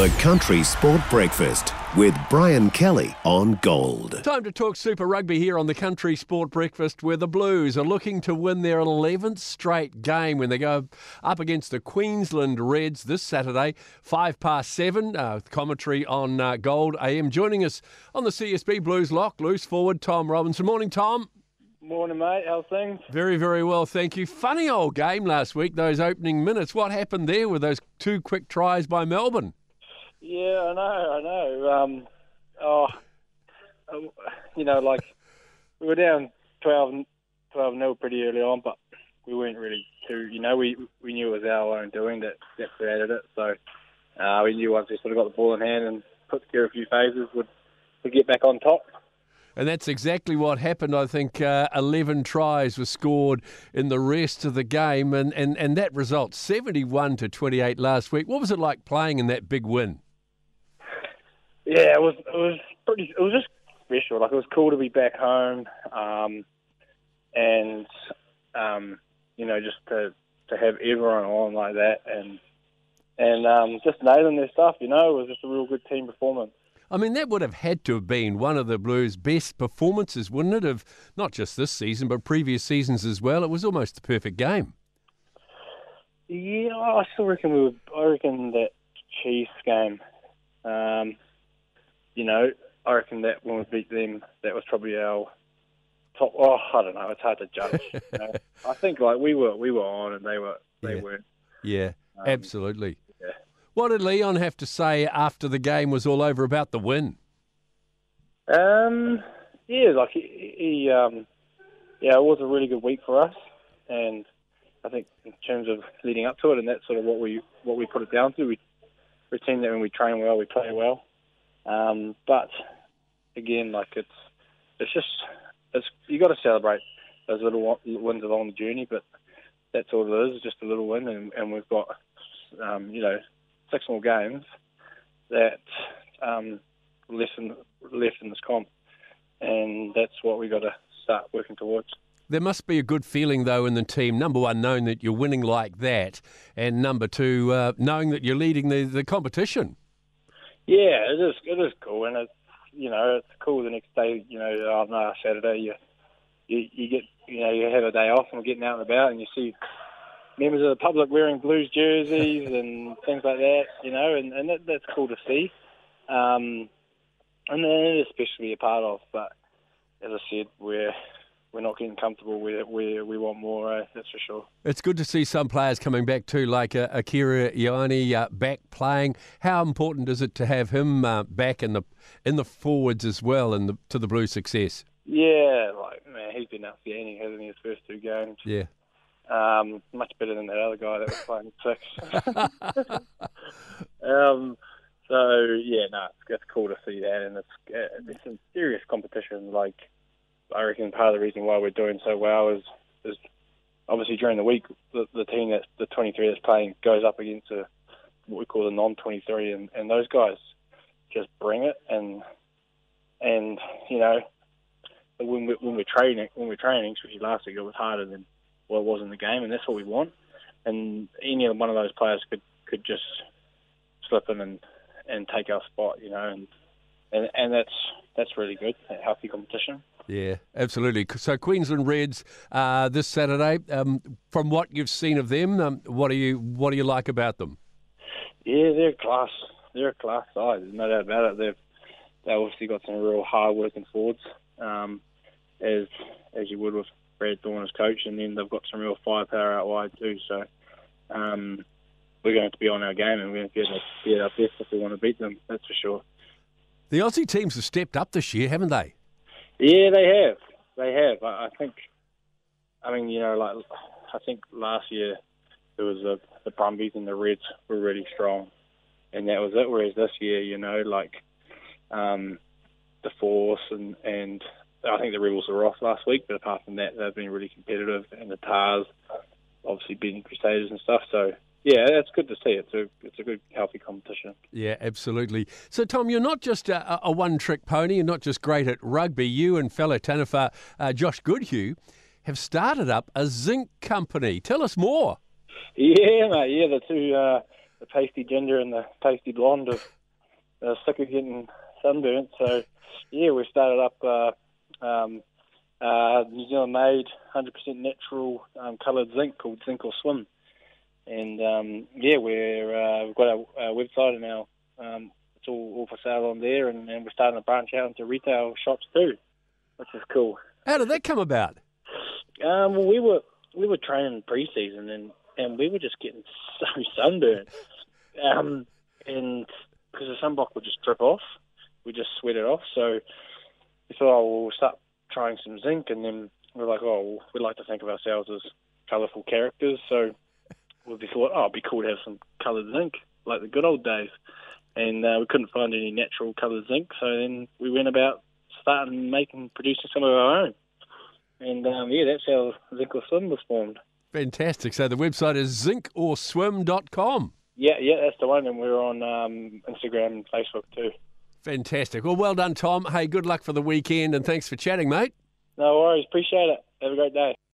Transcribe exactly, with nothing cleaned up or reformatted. The Country Sport Breakfast with Brian Kelly on Gold. Time to talk Super Rugby here on the Country Sport Breakfast, where the Blues are looking to win their eleventh straight game when they go up against the Queensland Reds this Saturday, five past seven. Uh, commentary on uh, Gold A M. Joining us on the C S B Blues lock, loose forward Tom Robinson. Morning, Tom. Morning, mate. How's things? Very, very well, thank you. Funny old game last week. Those opening minutes. What happened there with those two quick tries by Melbourne? Yeah, I know, I know. Um, oh, you know, like, we were down twelve nil pretty early on, but we weren't really too, you know, we, we knew it was our own doing that, that created it. So uh, we knew once we sort of got the ball in hand and put together a few phases, we'd, we'd get back on top. And that's exactly what happened. I think uh, eleven tries were scored in the rest of the game, and, and, and that result, seventy-one to twenty-eight last week. What was it like playing in that big win? Yeah, it was it was pretty. It was just special. Like, it was cool to be back home, um, and um, you know, just to, to have everyone on like that, and and um, just nailing their stuff. You know, it was just a real good team performance. I mean, that would have had to have been one of the Blues' best performances, wouldn't it? Of not just this season, but previous seasons as well. It was almost the perfect game. Yeah, I still reckon we would. I reckon that Chiefs game. Um, You know, I reckon that when we beat them, that was probably our top. Oh, I don't know. It's hard to judge. You know? I think like we were, we were on, and they were, they yeah. weren't. Yeah, um, absolutely. Yeah. What did Leon have to say after the game was all over about the win? Um, yeah, like he, he um, yeah, it was a really good week for us, and I think in terms of leading up to it, and that's sort of what we what we put it down to. We we're a team that when we train well, we play well. Um, but again, like it's, it's just, it's, you got to celebrate those little wins along the journey, but that's all it is. It's just a little win. And, and we've got, um, you know, six more games that, um, left in, left in this comp. And that's what we got to start working towards. There must be a good feeling, though, in the team. Number one, knowing that you're winning like that. And number two, uh, knowing that you're leading the, the competition. Yeah, it is. It is cool, and it's you know it's cool. The next day, you know, oh no, Saturday, you, you you get you know you have a day off and getting out and about, and you see members of the public wearing Blues jerseys and things like that, you know, and, and that, that's cool to see. Um, and then especially a part of, but as I said, we're. We're not getting comfortable. We we we want more. Uh, that's for sure. It's good to see some players coming back too, like uh, Akira Ioani uh, back playing. How important is it to have him uh, back in the in the forwards as well, and to the Blues' success? Yeah, like man, he's been up the ante, hasn't he? His first two games. Yeah. Um, much better than that other guy that was playing six. um. So yeah, no, it's, it's cool to see that, and it's uh, there's some serious competition, like. I reckon part of the reason why we're doing so well is, is obviously during the week, the, the team that's the twenty-three that's playing goes up against a, what we call the non twenty-three, and, and those guys just bring it. And and you know when we, when we're training, when we're training, especially last week, it was harder than what it was in the game, and that's what we want. And any one of those players could, could just slip in and, and take our spot, you know, and and, and that's that's really good, a healthy competition. Yeah, absolutely. So Queensland Reds uh, this Saturday. Um, from what you've seen of them, um, what do you what do you like about them? Yeah, they're class. They're a class side. There's no doubt about it. They've they obviously got some real hard working forwards, um, as as you would with Brad Thorn as coach, and then they've got some real firepower out wide too. So um, we're going to be on our game, and we're going to be at our best if we want to beat them. That's for sure. The Aussie teams have stepped up this year, haven't they? Yeah, they have. They have. I, I think, I mean, you know, like, I think last year there was a, the Brumbies and the Reds were really strong, and that was it. Whereas this year, you know, like um, the Force and, and I think the Rebels were off last week, but apart from that, they've been really competitive, and the Tars obviously beating Crusaders and stuff, so... Yeah, that's good to see. It's a it's a good, healthy competition. Yeah, absolutely. So, Tom, you're not just a, a one-trick pony. You're not just great at rugby. You and fellow Taniwha, uh, Josh Goodhue, have started up a zinc company. Tell us more. Yeah, mate. Yeah, the two uh, the pasty ginger and the pasty blonde of uh, sick of getting sunburnt. So, yeah, we started up uh, um, uh, New Zealand-made, one hundred percent natural um, coloured zinc called Zinc or Swim. And, um, yeah, we're, uh, we've got our, our website and our, um, it's all, all for sale on there, and, and we're starting to branch out into retail shops too, which is cool. How did that come about? Um, well, we were we were training pre-season, and, and we were just getting so sunburned. Um, and because the sunblock would just drip off, we just sweat it off. So we thought, oh, well, we'll start trying some zinc, and then we we're like, oh, well, we like to think of ourselves as colourful characters, so... we thought, oh, it'd be cool to have some coloured zinc, like the good old days. And uh, we couldn't find any natural coloured zinc, so then we went about starting making, producing some of our own. And, um, yeah, that's how Zinc or Swim was formed. Fantastic. So the website is zinc or swim dot com. Yeah, yeah, that's the one, and we're on um, Instagram and Facebook too. Fantastic. Well, well done, Tom. Hey, good luck for the weekend, and thanks for chatting, mate. No worries. Appreciate it. Have a great day.